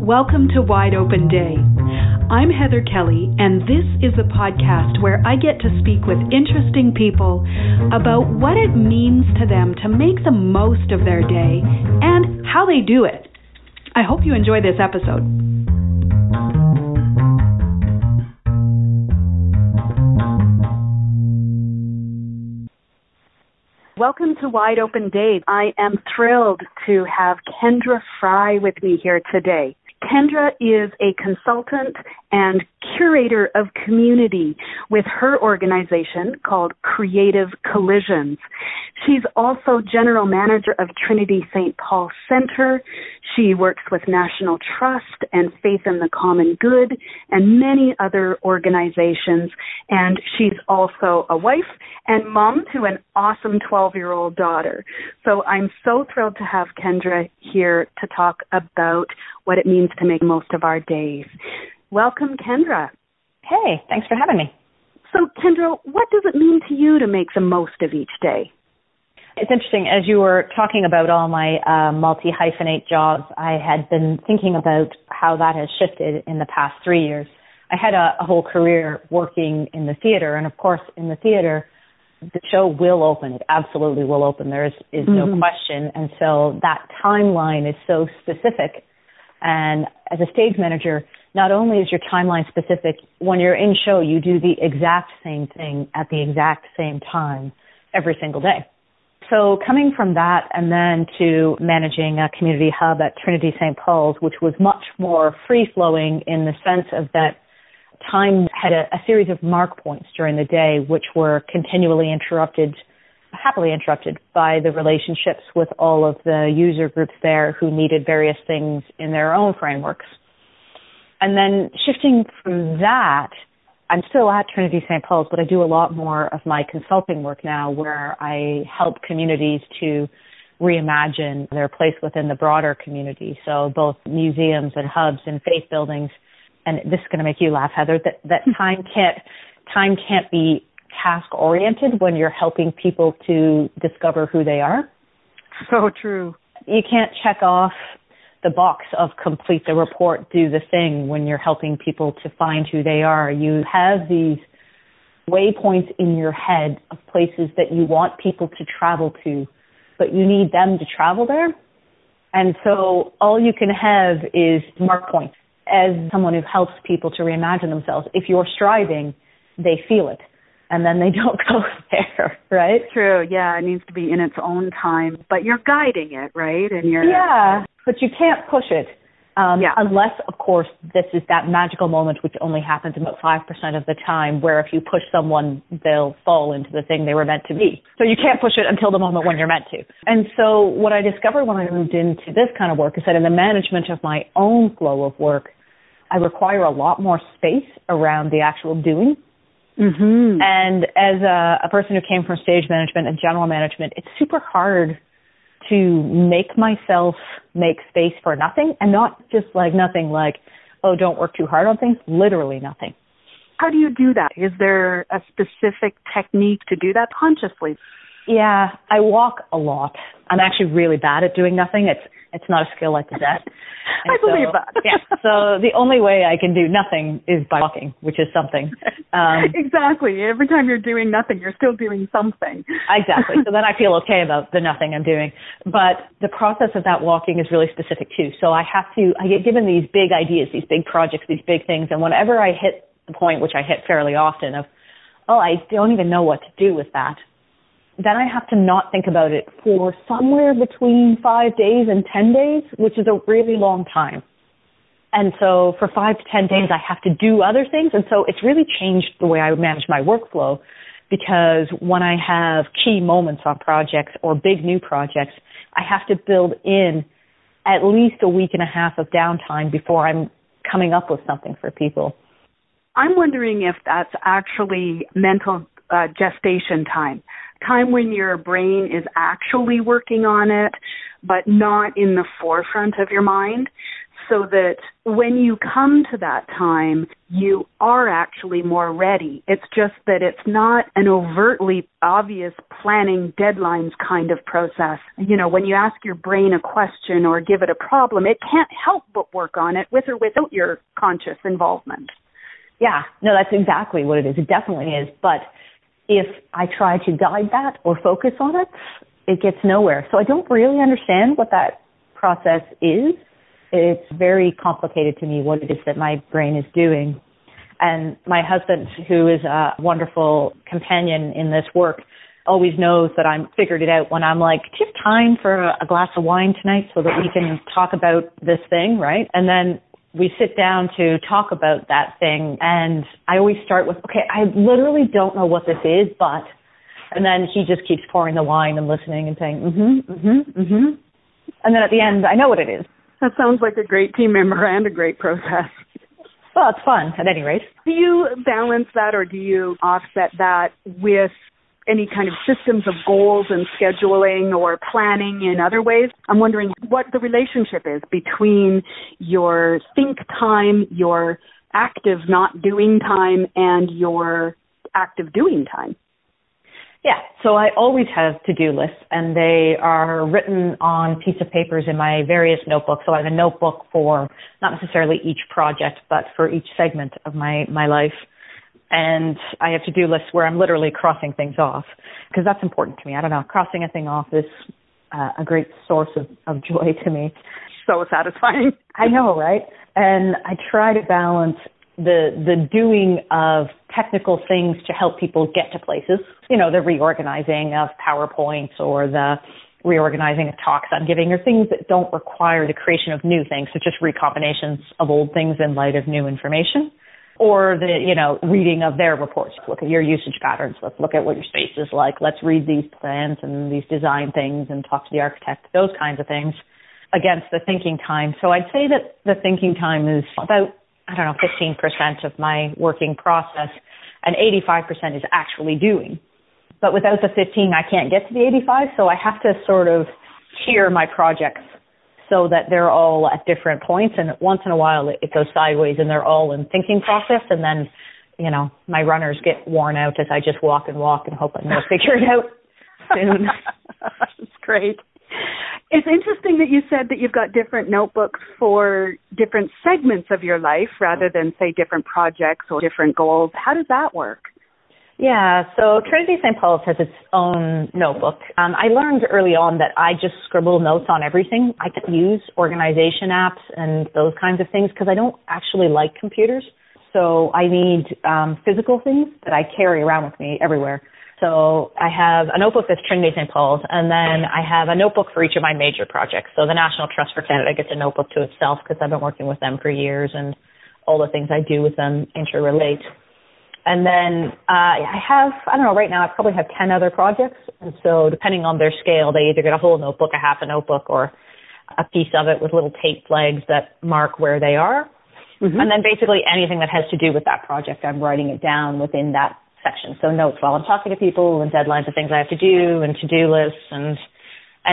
Welcome to Wide Open Day. I'm Heather Kelly, and this is a podcast where I get to speak with interesting people about what it means to them to make the most of their day and how they do it. I hope you enjoy this episode. Welcome to Wide Open Day. I am thrilled to have Kendra Fry with me here today. Kendra is a consultant and curator of community with her organization called Creative Collisions. She's also general manager of Trinity St. Paul Center. She works with National Trust and Faith in the Common Good and many other organizations. And she's also a wife and mom to an awesome 12-year-old daughter. So I'm so thrilled to have Kendra here to talk about what it means to make most of our days. Welcome, Kendra. Hey, thanks for having me. So, Kendra, what does it mean to you to make the most of each day? It's interesting. As you were talking about all my multi-hyphenate jobs, I had been thinking about how that has shifted in the past 3 years. I had a whole career working in the theater, and of course, in the theater, the show will open. It absolutely will open. There is no question. And so that timeline is so specific. And as a stage manager, not only is your timeline specific, when you're in show, you do the exact same thing at the exact same time every single day. So coming from that and then to managing a community hub at Trinity St. Paul's, which was much more free-flowing in the sense of that time had a series of mark points during the day, which were continually interrupted, happily interrupted by the relationships with all of the user groups there who needed various things in their own frameworks. And then shifting from that, I'm still at Trinity St. Paul's, but I do a lot more of my consulting work now where I help communities to reimagine their place within the broader community. So both museums and hubs and faith buildings. And this is going to make you laugh, Heather, that time can't be task-oriented when you're helping people to discover who they are. So true. You can't check off the box of complete the report, do the thing when you're helping people to find who they are. You have these waypoints in your head of places that you want people to travel to, but you need them to travel there. And so all you can have is mark points. As someone who helps people to reimagine themselves, if you're striving, they feel it. And then they don't go there, right? True, yeah, it needs to be in its own time, but you're guiding it, right? And you're but you can't push it unless, of course, this is that magical moment which only happens about 5% of the time where if you push someone, they'll fall into the thing they were meant to be. So you can't push it until the moment when you're meant to. And so what I discovered when I moved into this kind of work is that in the management of my own flow of work, I require a lot more space around the actual doing. Mm-hmm. And as a person who came from stage management and general management, it's super hard to make myself make space for nothing, and not just like nothing like, oh, don't work too hard on things, literally nothing. How do you do that? Is there a specific technique to do that consciously? Yeah, I walk a lot. I'm actually really bad at doing nothing. It's not a skill I possess. I believe that. Yeah. So the only way I can do nothing is by walking, which is something. Exactly. Every time you're doing nothing, you're still doing something. Exactly. So then I feel okay about the nothing I'm doing. But the process of that walking is really specific too. So I get given these big ideas, these big projects, these big things. And whenever I hit the point, which I hit fairly often of, oh, I don't even know what to do with that. Then I have to not think about it for somewhere between 5 days and 10 days, which is a really long time. And so for 5 to 10 days, I have to do other things. And so it's really changed the way I manage my workflow, because when I have key moments on projects or big new projects, I have to build in at least a week and a half of downtime before I'm coming up with something for people. I'm wondering if that's actually mental gestation time when your brain is actually working on it, but not in the forefront of your mind. so that when you come to that time, you are actually more ready. It's just that it's not an overtly obvious planning deadlines kind of process. You know, when you ask your brain a question or give it a problem, it can't help but work on it with or without your conscious involvement. Yeah, no, that's exactly what it is. It definitely is. But if I try to guide that or focus on it, it gets nowhere. So I don't really understand what that process is. It's very complicated to me what it is that my brain is doing. And my husband, who is a wonderful companion in this work, always knows that I'm figured it out when I'm like, do you have time for a glass of wine tonight so that we can talk about this thing, right? And then we sit down to talk about that thing. And I always start with, okay, I literally don't know what this is, but, and then he just keeps pouring the wine and listening and saying, mm-hmm, mm-hmm, mm-hmm. And then at the end, I know what it is. That sounds like a great team member and a great process. Well, it's fun at any rate. Do you balance that or do you offset that with any kind of systems of goals and scheduling or planning in other ways? I'm wondering what the relationship is between your think time, your active not doing time, and your active doing time. Yeah, so I always have to-do lists, and they are written on piece of papers in my various notebooks. So I have a notebook for not necessarily each project, but for each segment of my life. And I have to-do lists where I'm literally crossing things off, because that's important to me. I don't know, crossing a thing off is a great source of joy to me. So satisfying. I know, right? And I try to balance the doing of technical things to help people get to places, you know, the reorganizing of PowerPoints or the reorganizing of talks I'm giving or things that don't require the creation of new things, such as recombinations of old things in light of new information, or the, you know, reading of their reports. Look at your usage patterns. Let's look at what your space is like. Let's read these plans and these design things and talk to the architect, those kinds of things, against the thinking time. So I'd say that the thinking time is about, I don't know, 15% of my working process, and 85% is actually doing. But without the 15, I can't get to the 85, so I have to sort of tier my projects so that they're all at different points, and once in a while it goes sideways and they're all in thinking process, and then, you know, my runners get worn out as I just walk and hope I'm going to figure it out soon. That's great. It's interesting that you said that you've got different notebooks for different segments of your life rather than, say, different projects or different goals. How does that work? Yeah, so Trinity St. Paul's has its own notebook. I learned early on that I just scribble notes on everything. I can use organization apps and those kinds of things because I don't actually like computers. So I need physical things that I carry around with me everywhere. So I have a notebook that's Trinity St. Paul's, and then I have a notebook for each of my major projects. So the National Trust for Canada gets a notebook to itself because I've been working with them for years, and all the things I do with them interrelate. And then I have, I don't know, right now I probably have 10 other projects. And so depending on their scale, they either get a whole notebook, a half a notebook, or a piece of it with little tape legs that mark where they are. Mm-hmm. And then basically anything that has to do with that project, I'm writing it down within that section. So notes while I'm talking to people and deadlines and things I have to do and to-do lists and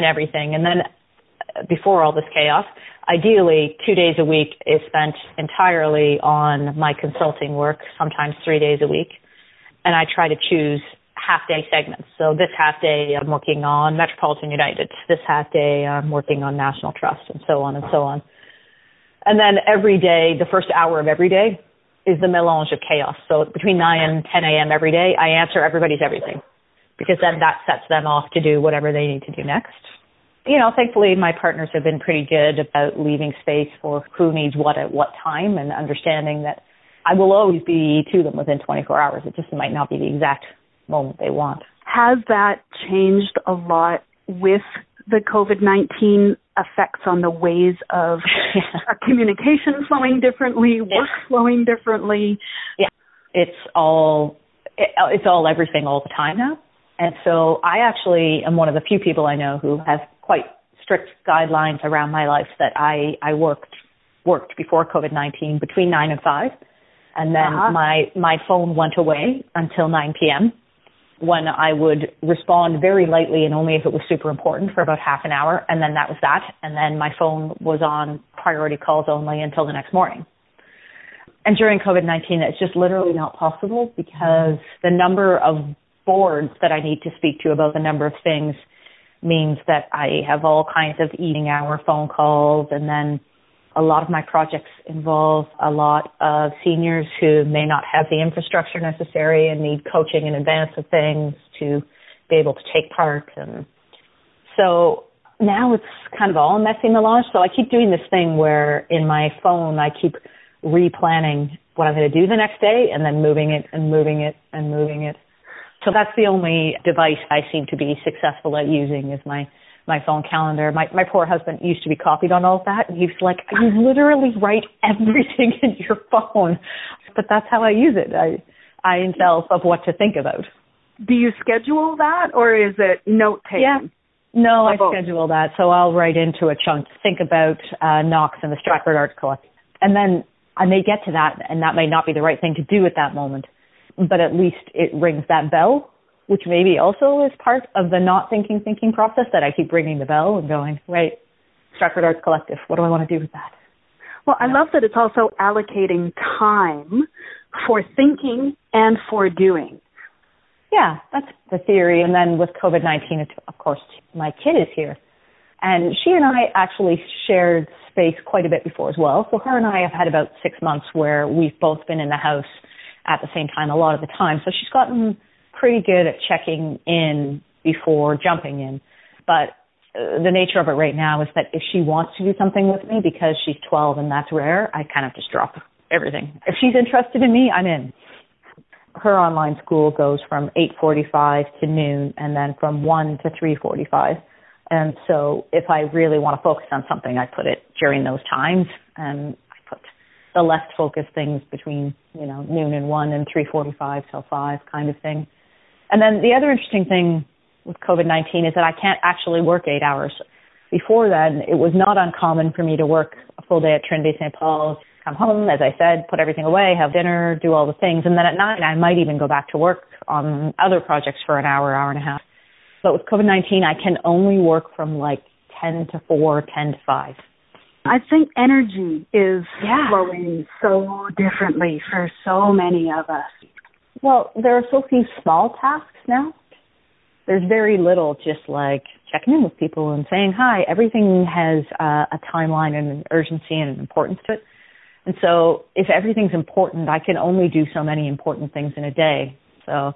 everything. And then before all this chaos, ideally 2 days a week is spent entirely on my consulting work, sometimes 3 days a week. And I try to choose half-day segments. So this half-day I'm working on Metropolitan United. This half-day I'm working on National Trust and so on and so on. And then every day, the first hour of every day, is the melange of chaos. So between 9 and 10 a.m. every day, I answer everybody's everything, because then that sets them off to do whatever they need to do next. You know, thankfully, my partners have been pretty good about leaving space for who needs what at what time, and understanding that I will always be to them within 24 hours. It just might not be the exact moment they want. Has that changed a lot with the COVID-19 effects on the ways of communication flowing differently, work flowing differently? Yeah, it's all everything all the time now. And so I actually am one of the few people I know who have quite strict guidelines around my life that I worked before COVID-19 between 9 and 5. And then my phone went away until 9 p.m. when I would respond very lightly and only if it was super important for about half an hour. And then that was that. And then my phone was on priority calls only until the next morning. And during COVID-19, that's just literally not possible because the number of boards that I need to speak to about the number of things means that I have all kinds of evening hour phone calls, and then a lot of my projects involve a lot of seniors who may not have the infrastructure necessary and need coaching in advance of things to be able to take part. And so now it's kind of all a messy melange. So I keep doing this thing where in my phone I keep replanning what I'm going to do the next day and then moving it and moving it and moving it. So that's the only device I seem to be successful at using is my phone calendar. My poor husband used to be copied on all of that, and he was like, you literally write everything in your phone. But that's how I use it. I myself of what to think about. Do you schedule that, or is it note-taking? Yeah. No, I schedule that. So I'll write into a chunk, think about Knox and the Stratford Arts Collective. And then I may get to that, and that may not be the right thing to do at that moment, but at least it rings that bell, which maybe also is part of the not thinking process, that I keep ringing the bell and going, right, Stratford Arts Collective, what do I want to do with that? Well, I love that it's also allocating time for thinking and for doing. Yeah, that's the theory. And then with COVID-19, of course, my kid is here. And she and I actually shared space quite a bit before as well. So her and I have had about 6 months where we've both been in the house at the same time a lot of the time. So she's gotten pretty good at checking in before jumping in. But the nature of it right now is that if she wants to do something with me, because she's 12 and that's rare, I kind of just drop everything. If she's interested in me, I'm in. Her online school goes from 8:45 to noon and then from 1 to 3:45. And so if I really want to focus on something, I put it during those times, and I put the less focused things between, noon and 1 and 3:45 till 5 kind of thing. And then the other interesting thing with COVID-19 is that I can't actually work 8 hours. Before then, it was not uncommon for me to work a full day at Trinity St. Paul's, come home, as I said, put everything away, have dinner, do all the things. And then at 9, I might even go back to work on other projects for an hour, hour and a half. But with COVID-19, I can only work from 10 to 4, 10 to 5. I think energy is flowing so differently for so many of us. Well, there are so few small tasks now. There's very little just checking in with people and saying hi. Everything has a timeline and an urgency and an importance to it. And so if everything's important, I can only do so many important things in a day. So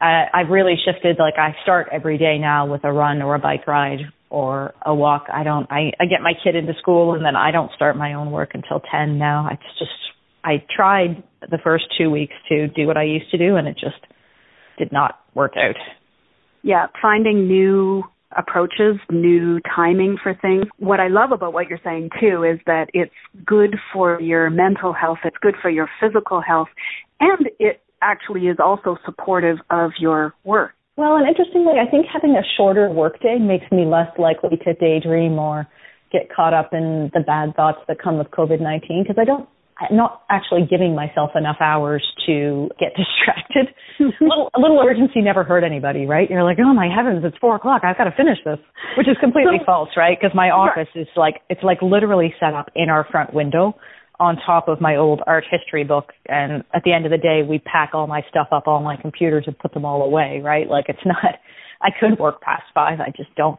I've really shifted. I start every day now with a run or a bike ride or a walk. I get my kid into school, and then I don't start my own work until 10 now. I tried the first 2 weeks to do what I used to do, and it just did not work out. Yeah, finding new approaches, new timing for things. What I love about what you're saying, too, is that it's good for your mental health, it's good for your physical health, and it actually is also supportive of your work. Well, and interestingly, I think having a shorter work day makes me less likely to daydream or get caught up in the bad thoughts that come with COVID-19, because I'm not actually giving myself enough hours to get distracted. A little urgency never hurt anybody, right? You're like, oh my heavens, it's 4:00. I've got to finish this, which is completely false, right? Because my office is it's literally set up in our front window on top of my old art history book. And at the end of the day, we pack all my stuff up, all my computers, and put them all away, right? It's not, I couldn't work past 5. I just don't.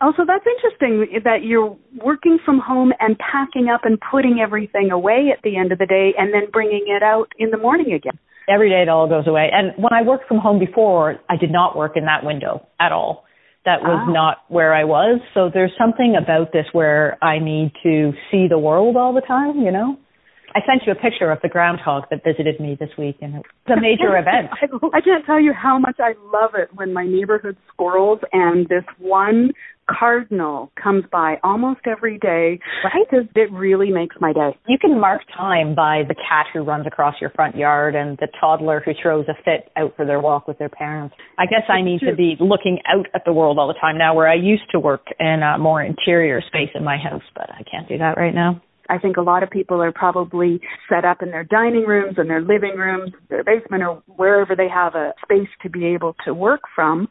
Also, that's interesting that you're working from home and packing up and putting everything away at the end of the day and then bringing it out in the morning again. Every day it all goes away. And when I worked from home before, I did not work in that window at all. That was not where I was. So there's something about this where I need to see the world all the time, I sent you a picture of the groundhog that visited me this week, and it's a major event. I can't tell you how much I love it when my neighborhood squirrels and this one cardinal comes by almost every day. Right? It really makes my day. You can mark time by the cat who runs across your front yard and the toddler who throws a fit out for their walk with their parents. I guess I need to be looking out at the world all the time now, where I used to work in a more interior space in my house, but I can't do that right now. I think a lot of people are probably set up in their dining rooms and their living rooms, their basement, or wherever they have a space to be able to work from.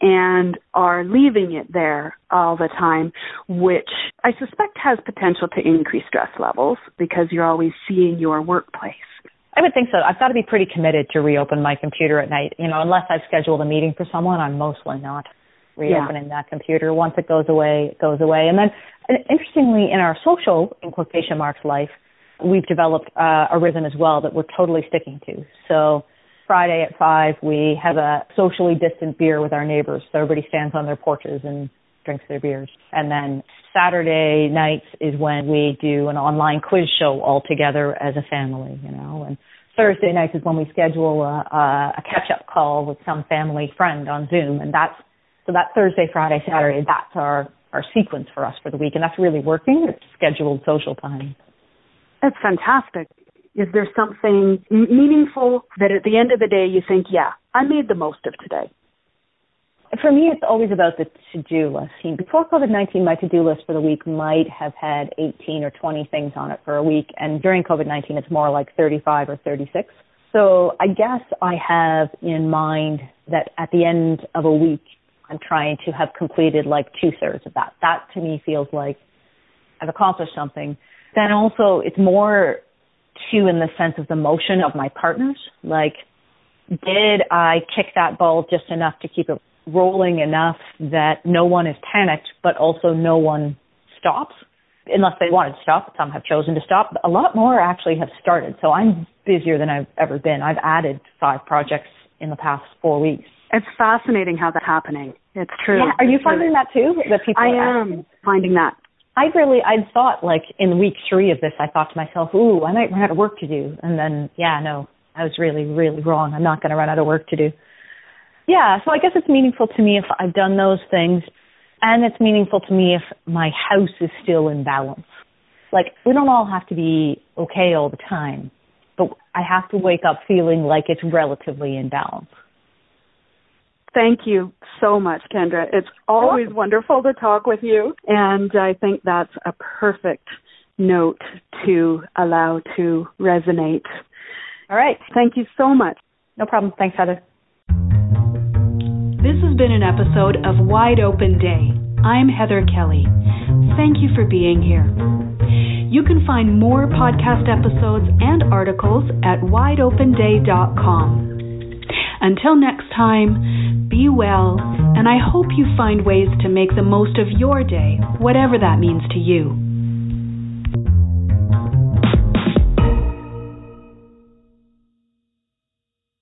and are leaving it there all the time, which I suspect has potential to increase stress levels because you're always seeing your workplace. I would think so. I've got to be pretty committed to reopen my computer at night. You know, unless I've scheduled a meeting for someone, I'm mostly not reopening that computer. Once it goes away, it goes away. And then, interestingly, in our social, in quotation marks, life, we've developed a rhythm as well that we're totally sticking to. So Friday at 5, we have a socially distant beer with our neighbors. So everybody stands on their porches and drinks their beers. And then Saturday nights is when we do an online quiz show all together as a family, you know. And Thursday nights is when we schedule a catch-up call with some family friend on Zoom. And that's, so that Thursday, Friday, Saturday, that's our sequence for us for the week. And that's really working. It's scheduled social time. That's fantastic. Is there something meaningful that at the end of the day you think, yeah, I made the most of today? For me, it's always about the to-do list. Before COVID-19, my to-do list for the week might have had 18 or 20 things on it for a week. And during COVID-19, it's more like 35 or 36. So I guess I have in mind that at the end of a week, I'm trying to have completed like 2/3 of that. That to me feels like I've accomplished something. Then also it's more too in the sense of the motion of my partners. Like, did I kick that ball just enough to keep it rolling enough that no one is panicked, but also no one stops, unless they wanted to stop. Some have chosen to stop. A lot more actually have started. So I'm busier than I've ever been. I've added 5 projects in the past 4 weeks. It's fascinating how that's happening. It's true. Yeah. Are you finding that too? That people I am finding that. I thought like in week 3 of this, I thought to myself, ooh, I might run out of work to do. And then, I was really, really wrong. I'm not going to run out of work to do. Yeah, so I guess it's meaningful to me if I've done those things. And it's meaningful to me if my house is still in balance. Like, we don't all have to be okay all the time, but I have to wake up feeling like it's relatively in balance. Thank you so much, Kendra. It's always wonderful to talk with you, and I think that's a perfect note to allow to resonate. All right. Thank you so much. No problem. Thanks, Heather. This has been an episode of Wide Open Day. I'm Heather Kelly. Thank you for being here. You can find more podcast episodes and articles at wideopenday.com. Until next time, be well, and I hope you find ways to make the most of your day, whatever that means to you.